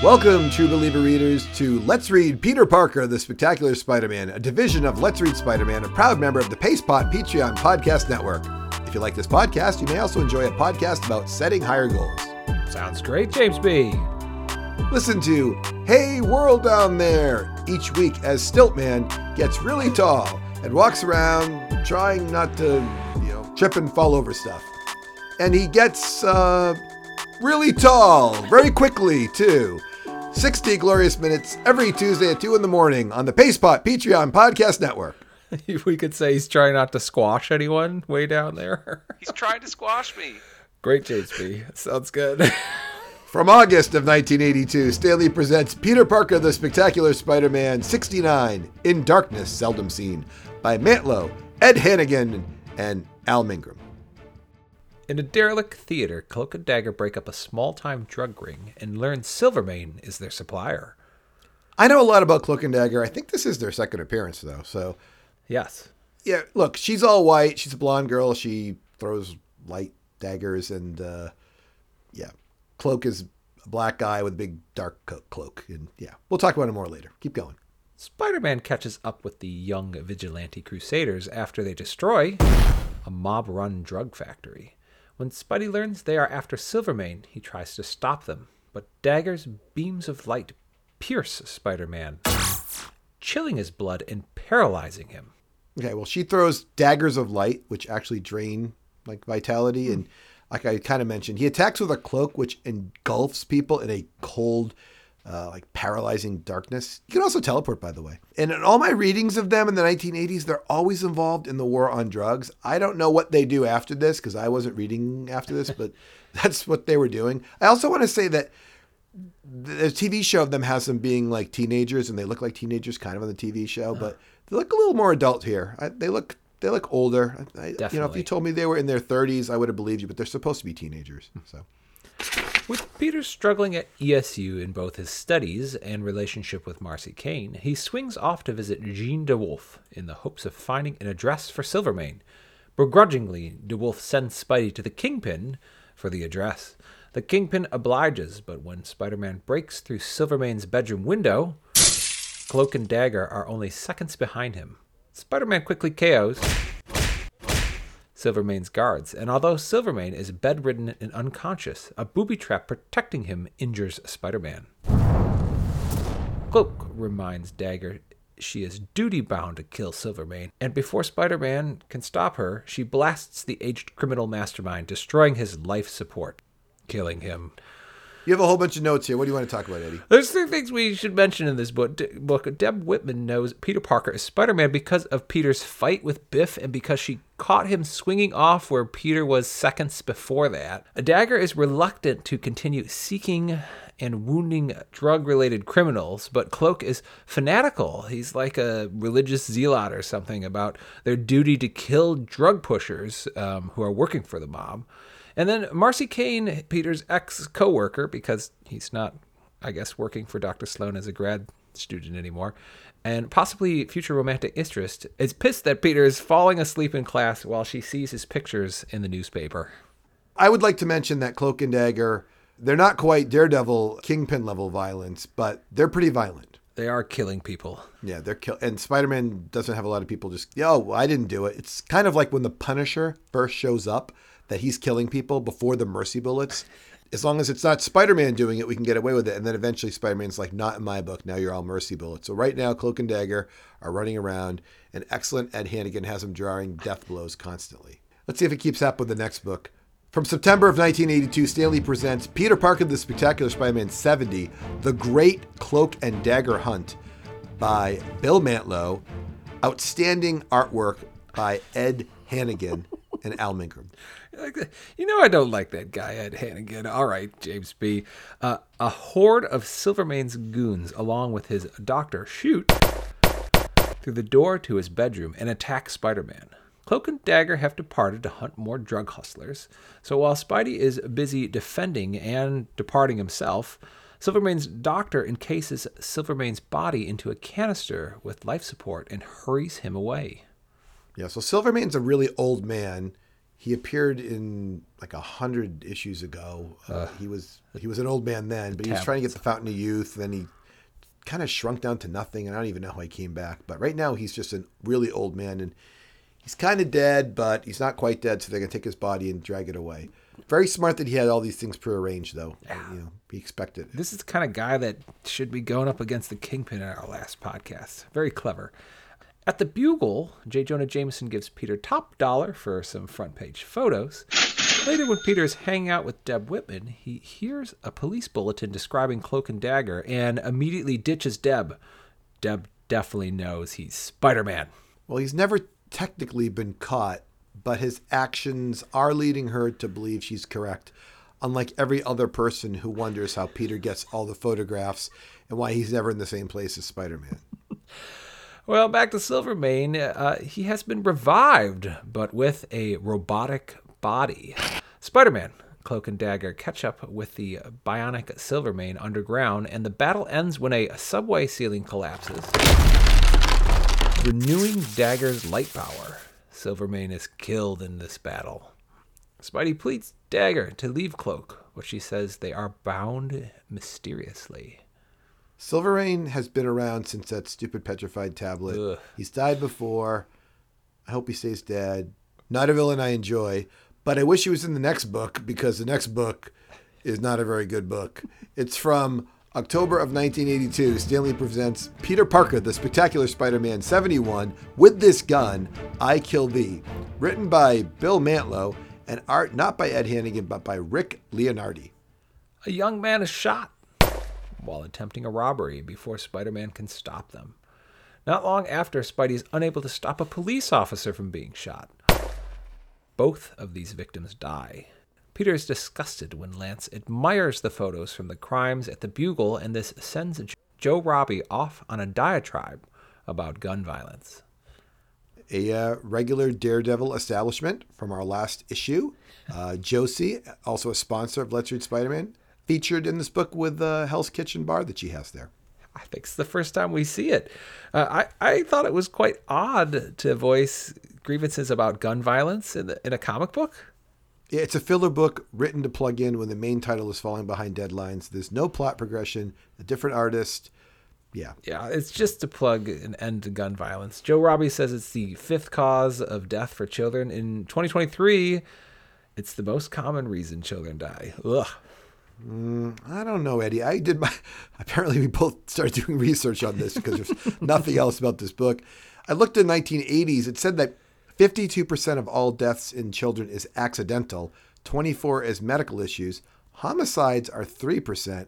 Welcome, true believer readers, to Let's Read Peter Parker the Spectacular Spider-Man, a division of Let's Read Spider-Man, a proud member of the PacePod Patreon Podcast Network. If you like this podcast, you may also enjoy a podcast about setting higher goals. Sounds great, James B. Listen to Hey World Down There each week as Stiltman gets really tall and walks around trying not to, trip and fall over stuff. And he gets, really tall, very quickly, too. 60 glorious minutes every Tuesday at 2 in the morning on the PacePod Patreon Podcast Network. If we could say he's trying not to squash anyone way down there. He's trying to squash me. Great, James B. Sounds good. From August of 1982, Stan Lee presents Peter Parker the Spectacular Spider-Man 69, In Darkness Seldom Seen, by Mantlo, Ed Hannigan, and Al Milgrom. In a derelict theater, Cloak and Dagger break up a small-time drug ring and learn Silvermane is their supplier. I know a lot about Cloak and Dagger. I think this is their second appearance, though. So, yes. Yeah, look, she's all white. She's a blonde girl. She throws light daggers. And, Cloak is a black guy with a big dark cloak. And, yeah, we'll talk about it more later. Keep going. Spider-Man catches up with the young vigilante crusaders after they destroy a mob-run drug factory. When Spidey learns they are after Silvermane, he tries to stop them, but Dagger's beams of light pierce Spider-Man, chilling his blood and paralyzing him. Okay, well, she throws daggers of light, which actually drain, vitality, and like I kind of mentioned, he attacks with a cloak, which engulfs people in a cold, paralyzing darkness. You can also teleport, by the way. And in all my readings of them in the 1980s, they're always involved in the war on drugs. I don't know what they do after this because I wasn't reading after this, but that's what they were doing. I also want to say that the TV show of them has them being like teenagers, and they look like teenagers kind of on the TV show, but they look a little more adult here. They look older. Definitely. If you told me they were in their 30s, I would have believed you, but they're supposed to be teenagers, so... With Peter struggling at ESU in both his studies and relationship with Marcy Kane, he swings off to visit Jean DeWolf in the hopes of finding an address for Silvermane. Begrudgingly, DeWolf sends Spidey to the Kingpin for the address. The Kingpin obliges, but when Spider-Man breaks through Silvermane's bedroom window, Cloak and Dagger are only seconds behind him. Spider-Man quickly KOs Silvermane's guards, and although Silvermane is bedridden and unconscious, a booby trap protecting him injures Spider-Man. Cloak reminds Dagger she is duty-bound to kill Silvermane, and before Spider-Man can stop her, she blasts the aged criminal mastermind, destroying his life support, killing him. You have a whole bunch of notes here. What do you want to talk about, Eddie? There's three things we should mention in this book. Deb Whitman knows Peter Parker is Spider-Man because of Peter's fight with Biff and because she caught him swinging off where Peter was seconds before that. Dagger is reluctant to continue seeking and wounding drug-related criminals, but Cloak is fanatical. He's like a religious zealot or something about their duty to kill drug pushers who are working for the mob. And then Marcy Kane, Peter's ex-coworker, because he's not, I guess, working for Dr. Sloan as a grad student anymore, and possibly future romantic interest, is pissed that Peter is falling asleep in class while she sees his pictures in the newspaper. I would like to mention that Cloak and Dagger, they're not quite Daredevil, Kingpin-level violence, but they're pretty violent. They are killing people. Yeah, they're and Spider-Man doesn't have a lot of people just, I didn't do it. It's kind of like when the Punisher first shows up, that he's killing people before the mercy bullets. As long as it's not Spider-Man doing it, we can get away with it. And then eventually Spider-Man's like, not in my book. Now you're all mercy bullets. So right now, Cloak and Dagger are running around, and excellent Ed Hannigan has him drawing death blows constantly. Let's see if it keeps up with the next book. From September of 1982, Stan Lee presents Peter Parker the Spectacular Spider-Man 70, The Great Cloak and Dagger Hunt by Bill Mantlo. Outstanding artwork by Ed Hannigan and Al Milgrom. I don't like that guy, Ed Hannigan. All right, James B. A horde of Silvermane's goons, along with his doctor, shoot through the door to his bedroom and attack Spider-Man. Cloak and Dagger have departed to hunt more drug hustlers. So while Spidey is busy defending and departing himself, Silvermane's doctor encases Silvermane's body into a canister with life support and hurries him away. Yeah, so Silvermane's a really old man. He appeared in like 100 issues ago. He was an old man then, but he was trying to get the Fountain of Youth. Then he kind of shrunk down to nothing, and I don't even know how he came back. But right now he's just a really old man, and he's kind of dead, but he's not quite dead. So they're gonna take his body and drag it away. Very smart that he had all these things prearranged, though. Yeah. You know, he expected. This is the kind of guy that should be going up against the Kingpin in our last podcast. Very clever. At the Bugle, J. Jonah Jameson gives Peter top dollar for some front page photos. Later, when Peter's hanging out with Deb Whitman, he hears a police bulletin describing Cloak and Dagger and immediately ditches Deb. Deb definitely knows he's Spider-Man. Well, he's never technically been caught, but his actions are leading her to believe she's correct, unlike every other person who wonders how Peter gets all the photographs and why he's never in the same place as Spider-Man. Well, back to Silvermane, he has been revived, but with a robotic body. Spider-Man, Cloak and Dagger catch up with the bionic Silvermane underground, and the battle ends when a subway ceiling collapses, renewing Dagger's light power. Silvermane is killed in this battle. Spidey pleads Dagger to leave Cloak, which she says they are bound mysteriously. Silvermane has been around since that stupid petrified tablet. Ugh. He's died before. I hope he stays dead. Not a villain I enjoy, but I wish he was in the next book, because the next book is not a very good book. It's from October of 1982. Stanley presents Peter Parker, the Spectacular Spider-Man 71, With This Gun, I Kill Thee. Written by Bill Mantlo, and art not by Ed Hannigan, but by Rick Leonardi. A young man is shot while attempting a robbery before Spider-Man can stop them. Not long after, Spidey is unable to stop a police officer from being shot. Both of these victims die. Peter is disgusted when Lance admires the photos from the crimes at the Bugle, and this sends Joe Robbie off on a diatribe about gun violence. A regular Daredevil establishment from our last issue. Josie, also a sponsor of Let's Read Spider-Man, featured in this book with Hell's Kitchen Bar that she has there. I think it's the first time we see it. I thought it was quite odd to voice grievances about gun violence in a comic book. Yeah, it's a filler book written to plug in when the main title is falling behind deadlines. There's no plot progression, a different artist. Yeah, it's just to plug an end to gun violence. Joe Robbie says it's the 5th cause of death for children. In 2023, it's the most common reason children die. Ugh. I don't know, Eddie. Apparently we both started doing research on this because there's nothing else about this book. I looked in the 1980s. It said that 52% of all deaths in children is accidental, 24% is medical issues. Homicides are 3%.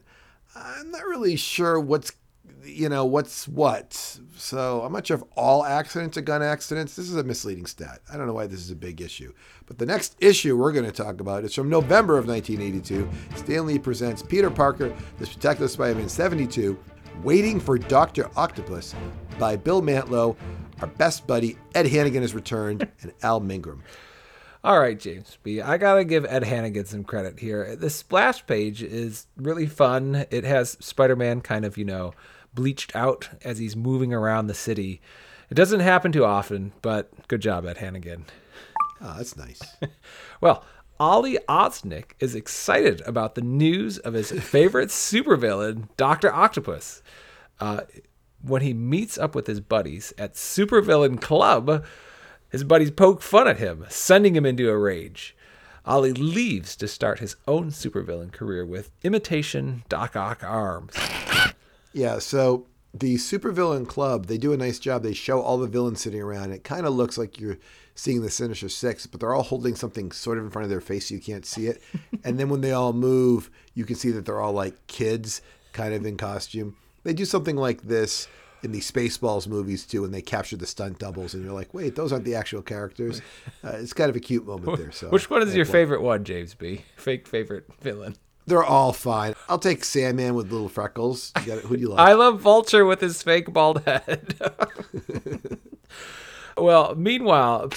I'm not really sure what's what. So I'm not sure if all accidents are gun accidents. This is a misleading stat. I don't know why this is a big issue. But the next issue we're going to talk about is from November of 1982. Stan Lee presents Peter Parker, the Spectacular Spider-Man 72, Waiting for Dr. Octopus by Bill Mantlo. Our best buddy, Ed Hannigan, has returned, and Al Milgrom. All right, James B., I got to give Ed Hannigan some credit here. The splash page is really fun. It has Spider-Man kind of, bleached out as he's moving around the city. It doesn't happen too often, but good job, Ed Hannigan. Oh, that's nice. Well, Ollie Oznick is excited about the news of his favorite supervillain, Dr. Octopus. When he meets up with his buddies at Supervillain Club, his buddies poke fun at him, sending him into a rage. Ollie leaves to start his own supervillain career with imitation Doc Ock arms. Yeah, so the Supervillain Club, they do a nice job. They show all the villains sitting around. It kind of looks like you're seeing the Sinister Six, but they're all holding something sort of in front of their face so you can't see it. And then when they all move, you can see that they're all like kids, kind of in costume. They do something like this in the Spaceballs movies, too, when they capture the stunt doubles, and you're like, wait, those aren't the actual characters. It's kind of a cute moment there. So, which one is your favorite one, James B.? Fake favorite villain? They're all fine. I'll take Sandman with little freckles. Who do you like? I love Vulture with his fake bald head. Well, meanwhile,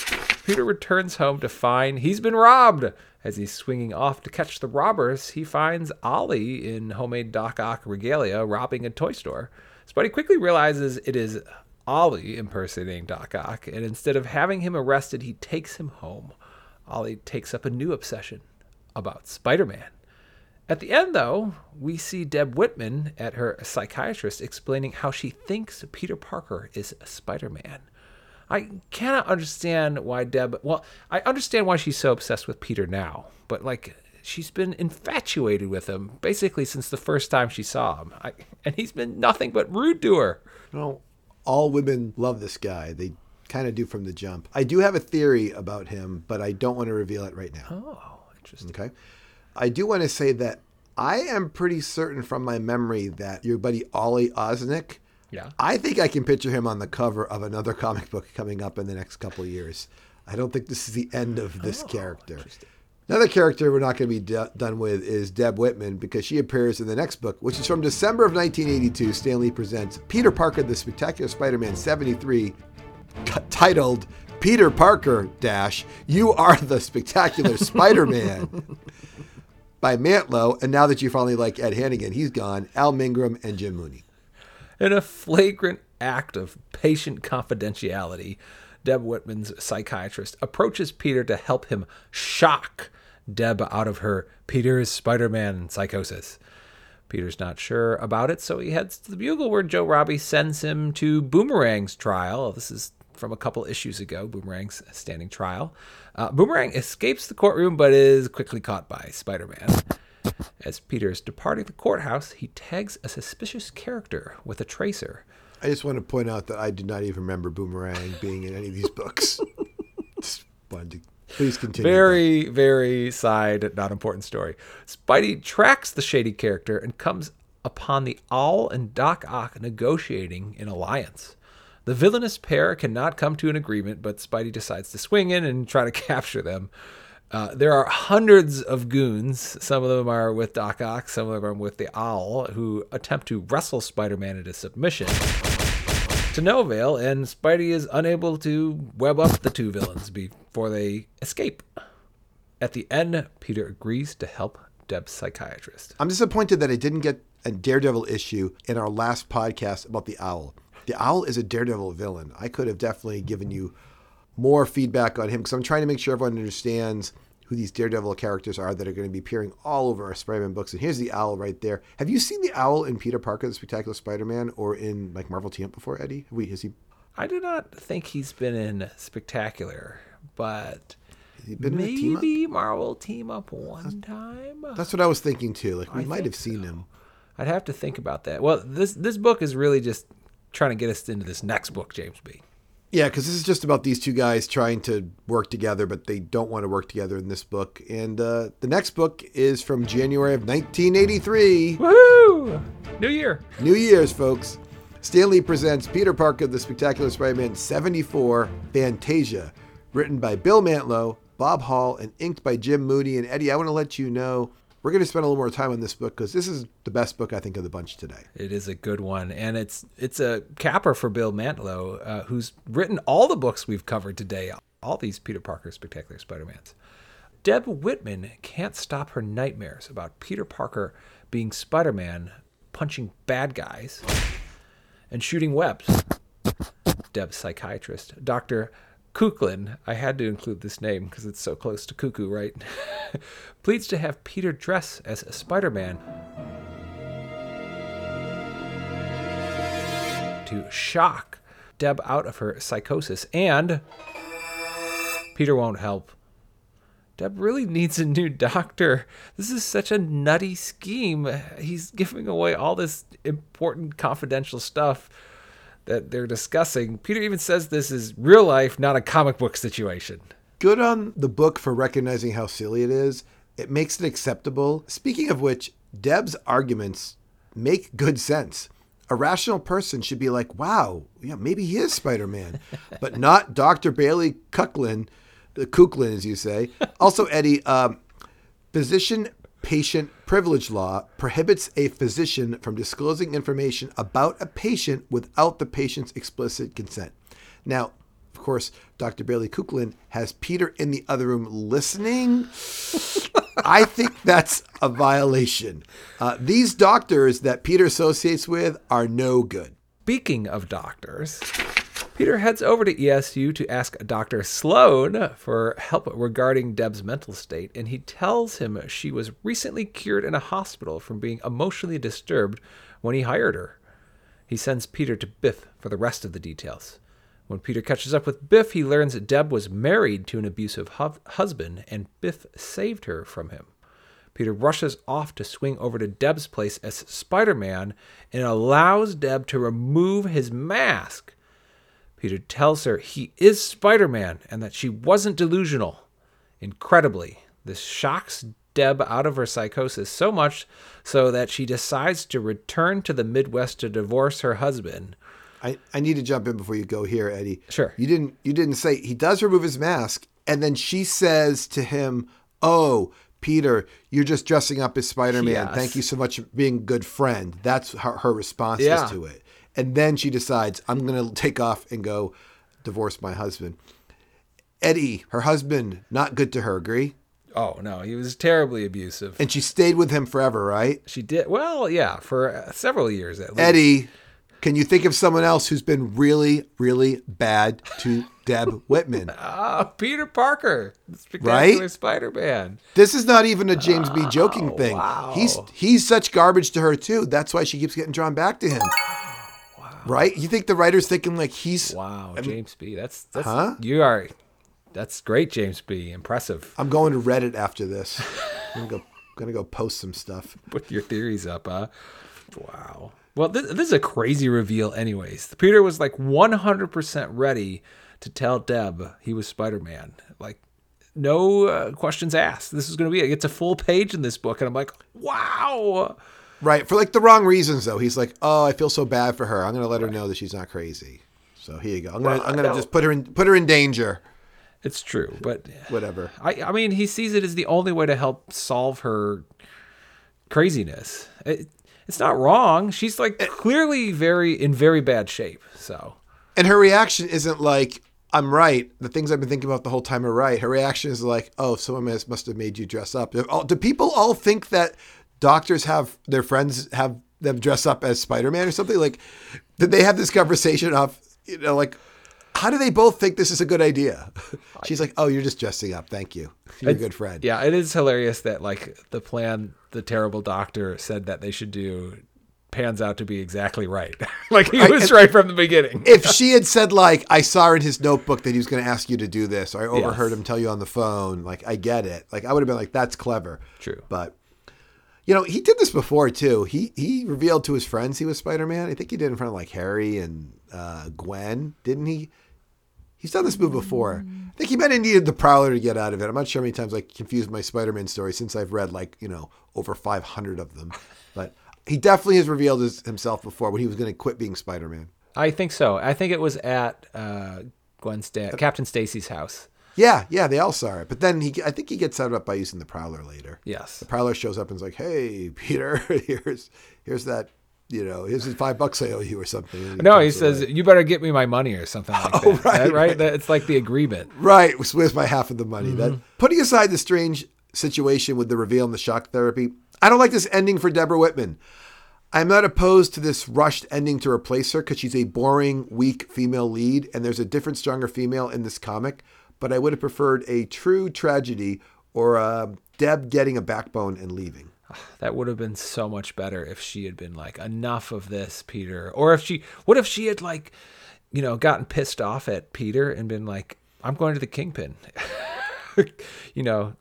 Peter returns home to find he's been robbed. As he's swinging off to catch the robbers, he finds Ollie in homemade Doc Ock regalia robbing a toy store. Spidey quickly realizes it is Ollie impersonating Doc Ock, and instead of having him arrested, he takes him home. Ollie takes up a new obsession about Spider-Man. At the end, though, we see Deb Whitman at her psychiatrist explaining how she thinks Peter Parker is Spider-Man. I cannot understand why Deb... Well, I understand why she's so obsessed with Peter now, but, like, she's been infatuated with him basically since the first time she saw him. And he's been nothing but rude to her. No, all women love this guy. They kind of do from the jump. I do have a theory about him, but I don't want to reveal it right now. Oh, interesting. Okay. I do want to say that I am pretty certain from my memory that your buddy Ollie Oznick, yeah, I think I can picture him on the cover of another comic book coming up in the next couple of years. I don't think this is the end of this character. Another character we're not going to be done with is Deb Whitman, because she appears in the next book, which is from December of 1982. Stan Lee presents Peter Parker the Spectacular Spider-Man 73, titled Peter Parker - You Are the Spectacular Spider-Man. By Mantlo, and now that you finally like Ed Hannigan, he's gone, Al Milgrom and Jim Mooney. In a flagrant act of patient confidentiality, Deb Whitman's psychiatrist approaches Peter to help him shock Deb out of her Peter is Spider-Man psychosis. Peter's not sure about it, so he heads to the Bugle, where Joe Robbie sends him to Boomerang's trial. This is from a couple issues ago, Boomerang's standing trial. Boomerang escapes the courtroom, but is quickly caught by Spider-Man. As Peter is departing the courthouse, he tags a suspicious character with a tracer. I just want to point out that I do not even remember Boomerang being in any of these books. Just wanted to... Please continue. Very, very side, not important story. Spidey tracks the shady character and comes upon the Owl and Doc Ock negotiating an alliance. The villainous pair cannot come to an agreement, but Spidey decides to swing in and try to capture them. There are hundreds of goons. Some of them are with Doc Ock, some of them are with the Owl, who attempt to wrestle Spider-Man into submission. To no avail, and Spidey is unable to web up the two villains before they escape. At the end, Peter agrees to help Deb's psychiatrist. I'm disappointed that I didn't get a Daredevil issue in our last podcast about the Owl. The Owl is a Daredevil villain. I could have definitely given you more feedback on him, because I'm trying to make sure everyone understands who these Daredevil characters are that are going to be appearing all over our Spider-Man books. And here's the Owl right there. Have you seen the Owl in Peter Parker the Spectacular Spider-Man or in like Marvel Team Up before, Eddie? I do not think he's been in Spectacular, but maybe Marvel Team Up one time. That's what I was thinking too. Like we might have seen him. I'd have to think about that. Well, this book is really just trying to get us into this next book, James B. Yeah, because this is just about these two guys trying to work together, but they don't want to work together in this book. And the next book is from January of 1983. Woohoo! New Year. New Year's, folks. Stan Lee presents Peter Parker, the Spectacular Spider-Man 74, Fantasia, written by Bill Mantlo, Bob Hall, and inked by Jim Mooney. And Eddie, I want to let you know, we're going to spend a little more time on this book because this is the best book, I think, of the bunch today. It is a good one. And it's a capper for Bill Mantlo, who's written all the books we've covered today, all these Peter Parker Spectacular Spider-Mans. Deb Whitman can't stop her nightmares about Peter Parker being Spider-Man, punching bad guys, and shooting webs. Deb's psychiatrist, Dr. Kuklin, I had to include this name because it's so close to cuckoo, right? Pleads to have Peter dress as a Spider-Man to shock Deb out of her psychosis, and Peter won't help. Deb really needs a new doctor. This is such a nutty scheme. He's giving away all this important confidential stuff that they're discussing. Peter even says this is real life, not a comic book situation. Good on the book for recognizing how silly it is. It makes it acceptable. Speaking of which, Deb's arguments make good sense. A rational person should be like, wow, yeah, maybe he is Spider-Man, but not Dr. Bailey Kuklin, the Kuklin, as you say. Also, Eddie, physician-patient privilege law prohibits a physician from disclosing information about a patient without the patient's explicit consent. Now, of course, Dr. Bailey Kuklin has Peter in the other room listening. I think that's a violation. These doctors that Peter associates with are no good. Speaking of doctors, Peter heads over to ESU to ask Dr. Sloan for help regarding Deb's mental state, and he tells him she was recently cured in a hospital from being emotionally disturbed when he hired her. He sends Peter to Biff for the rest of the details. When Peter catches up with Biff, he learns that Deb was married to an abusive husband, and Biff saved her from him. Peter rushes off to swing over to Deb's place as Spider-Man and allows Deb to remove his mask. Peter tells her he is Spider-Man and that she wasn't delusional. Incredibly, this shocks Deb out of her psychosis so much so that she decides to return to the Midwest to divorce her husband. I need to jump in before you go here, Eddie. Sure. You didn't say he does remove his mask, and then she says to him, "Oh, Peter, you're just dressing up as Spider-Man. Yes. Thank you so much for being a good friend." That's her response is to it. And then she decides, I'm going to take off and go divorce my husband. Eddie, her husband, not good to her, agree? Oh, no, he was terribly abusive. And she stayed with him forever, right? She did. Well, yeah, for several years at least. Eddie, can you think of someone else who's been really, really bad to Deb Whitman? Peter Parker, the Spectacular Spider-Man. This is not even a James B. joking thing. Wow. He's such garbage to her, too. That's why she keeps getting drawn back to him. Wow. Right? You think the writer's thinking like he's... Wow, James B. That's huh? You are... That's great, James B. Impressive. I'm going to Reddit after this. I'm going to go post some stuff. Put your theories up, huh? Wow. Well, this is a crazy reveal anyways. Peter was like 100% ready to tell Deb he was Spider-Man. Like, no questions asked. This is going to be it. It's a full page in this book, and I'm like, wow. Right. For like the wrong reasons, though. He's like, oh, I feel so bad for her. I'm going to let her know that she's not crazy. So here you go. I'm going to just put her in danger. It's true, but whatever. I mean, he sees it as the only way to help solve her craziness. It's not wrong. She's like clearly in very bad shape. So, and her reaction isn't like, I'm right. The things I've been thinking about the whole time are right. Her reaction is like, oh, someone must have made you dress up. Do people all think that doctors have their friends have them dress up as Spider-Man or something? Like, did they have this conversation off? You know, like. How do they both think this is a good idea? She's like, oh, you're just dressing up. Thank you. You're a good friend. Yeah, it is hilarious that like the plan the terrible doctor said that they should do pans out to be exactly right. Like he was right from the beginning. If she had said like, I saw in his notebook that he was going to ask you to do this, or I overheard him tell you on the phone, like I get it. Like I would have been like, that's clever. True. But you know, he did this before too. He revealed to his friends he was Spider-Man. I think he did in front of like Harry and Gwen, didn't he? He's done this move before. I think he might have needed the Prowler to get out of it. I'm not sure how many times I confused my Spider-Man story since I've read like, you know, over 500 of them. But he definitely has revealed himself before when he was going to quit being Spider-Man. I think so. I think it was at Captain Stacy's house. Yeah, they all saw it. But then I think he gets set up by using the Prowler later. Yes. The Prowler shows up and is like, hey, Peter, here's that. You know, here's $5 I owe you or something. No, he says, you better get me my money or something like that. Right? That, it's like the agreement. Right. Where's my half of the money? Mm-hmm. Putting aside the strange situation with the reveal and the shock therapy, I don't like this ending for Deborah Whitman. I'm not opposed to this rushed ending to replace her because she's a boring, weak female lead, and there's a different, stronger female in this comic, but I would have preferred a true tragedy or Deb getting a backbone and leaving. That would have been so much better if she had been like, enough of this, Peter. Or what if she had like, you know, gotten pissed off at Peter and been like, I'm going to the Kingpin. You know,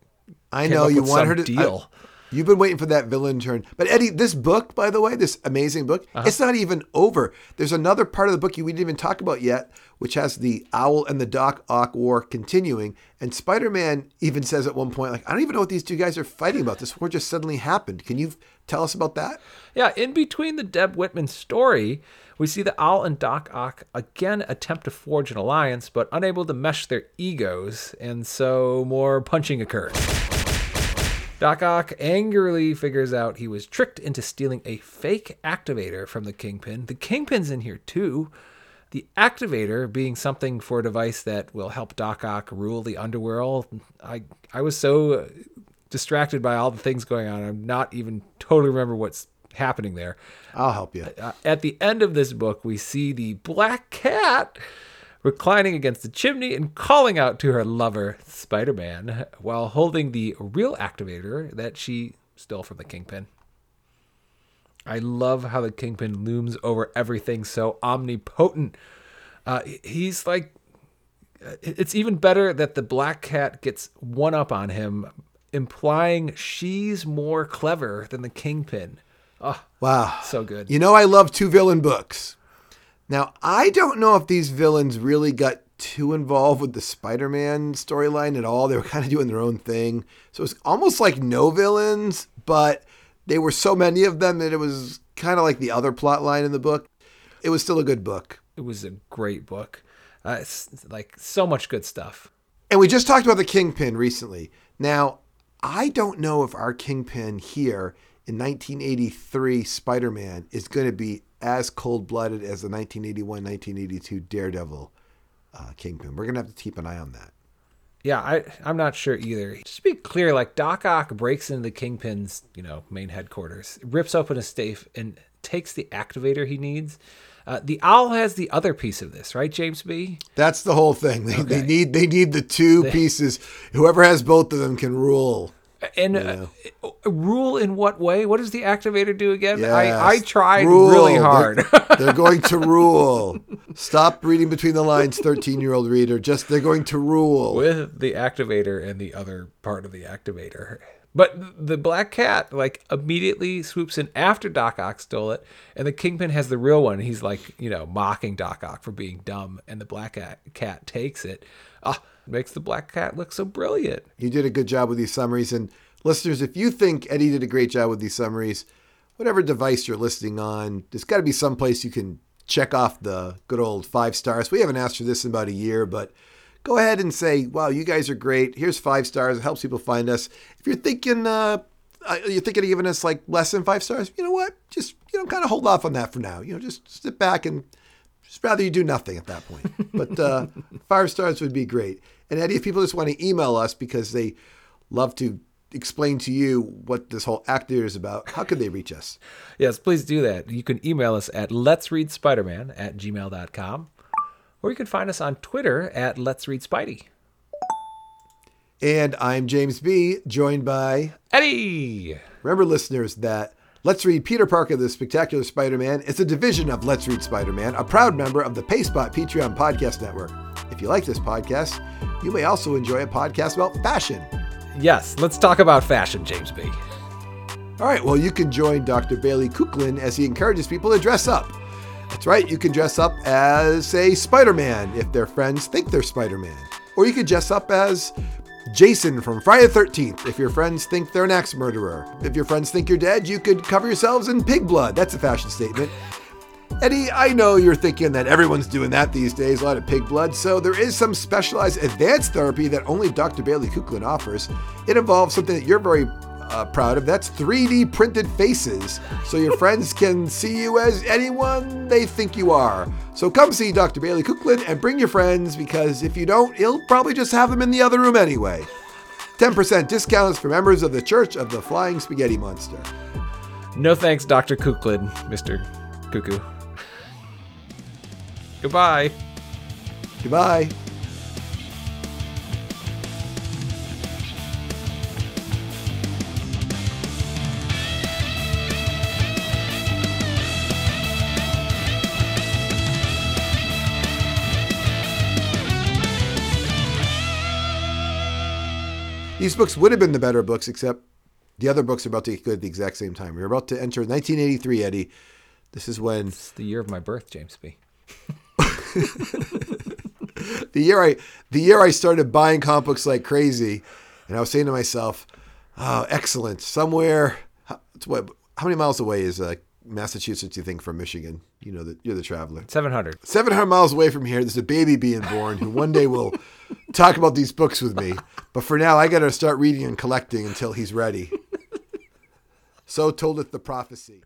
I know you want her to deal. You've been waiting for that villain turn. But Eddie, this book, by the way, this amazing book, it's not even over. There's another part of the book we didn't even talk about yet, which has the Owl and the Doc Ock war continuing. And Spider-Man even says at one point, like, I don't even know what these two guys are fighting about. This war just suddenly happened. Can you tell us about that? Yeah, in between the Deb Whitman story, we see the Owl and Doc Ock again attempt to forge an alliance, but unable to mesh their egos. And so more punching occurs. Doc Ock angrily figures out he was tricked into stealing a fake activator from the Kingpin. The Kingpin's in here too. The activator being something for a device that will help Doc Ock rule the underworld. I was so distracted by all the things going on. I'm not even totally remember what's happening there. I'll help you. At the end of this book, we see the Black Cat reclining against the chimney and calling out to her lover, Spider-Man, while holding the real activator that she stole from the Kingpin. I love how the Kingpin looms over everything, so omnipotent. He's like, it's even better that the Black Cat gets one up on him, implying she's more clever than the Kingpin. Oh, wow. So good. You know, I love two villain books. Now, I don't know if these villains really got too involved with the Spider-Man storyline at all. They were kind of doing their own thing. So it's almost like no villains, but they were so many of them that it was kind of like the other plot line in the book. It was still a good book. It was a great book. It's like so much good stuff. And we just talked about the Kingpin recently. Now, I don't know if our Kingpin here in 1983 Spider-Man is going to be as cold-blooded as the 1981-1982 Daredevil Kingpin. We're going to have to keep an eye on that. Yeah, I'm not sure either. Just to be clear, like Doc Ock breaks into the Kingpin's, main headquarters, rips open a safe, and takes the activator he needs. The Owl has the other piece of this, right, James B? That's the whole thing. They need the two pieces. Whoever has both of them can rule. And rule in what way? What does the activator do again? Yes. I tried really hard. They're going to rule. Stop reading between the lines, 13-year-old reader. They're going to rule. With the activator and the other part of the activator. But the Black Cat, immediately swoops in after Doc Ock stole it, and the Kingpin has the real one. He's, mocking Doc Ock for being dumb, and the Black Cat takes it. Makes the Black Cat look so brilliant. You did a good job with these summaries, and listeners, if you think Eddie did a great job with these summaries, whatever device you're listening on, there's got to be someplace you can check off the good old 5 stars. We haven't asked for this in about a year, but go ahead and say, wow, you guys are great. Here's 5 stars. It helps people find us. If you're thinking of giving us less than 5 stars, you know what? Just, kind of hold off on that for now. Just sit back and just rather you do nothing at that point. But 5 stars would be great. And Eddie, if people just want to email us because they love to explain to you what this whole activator is about, how could they reach us? Yes, please do that. You can email us at letsreadspiderman@gmail.com. Or you can find us on Twitter at Let's Read Spidey. And I'm James B., joined by Eddie. Remember, listeners, that Let's Read Peter Parker the Spectacular Spider-Man is a division of Let's Read Spider-Man, a proud member of the PacePod Patreon Podcast Network. If you like this podcast, you may also enjoy a podcast about fashion. Yes, let's talk about fashion, James B. All right, well, you can join Dr. Bailey Kuklin as he encourages people to dress up. That's right, you can dress up as a Spider-Man if their friends think they're Spider-Man. Or you could dress up as Jason from Friday the 13th if your friends think they're an axe murderer. If your friends think you're dead, you could cover yourselves in pig blood. That's a fashion statement. Eddie, I know you're thinking that everyone's doing that these days, a lot of pig blood, so there is some specialized advanced therapy that only Dr. Bailey Kuklin offers. It involves something that you're very proud of. That's 3D printed faces, so your friends can see you as anyone they think you are. So come see Dr. Bailey Kuklin and bring your friends, because if you don't, he'll probably just have them in the other room anyway. 10% discounts for members of the Church of the Flying Spaghetti Monster. No thanks, Dr. Kuklin, Mr. Cuckoo. Goodbye. Goodbye. These books would have been the better books, except the other books are about to get good at the exact same time. We're about to enter 1983, Eddie. This is when... It's the year of my birth, James B. The year I started buying comic books like crazy, and I was saying to myself, oh, excellent. Somewhere... How many miles away is Massachusetts, you think, from Michigan? You know that you're the traveler. 700. 700 miles away from here, there's a baby being born who one day will... talk about these books with me, but for now I gotta start reading and collecting until he's ready. So toldeth the prophecy.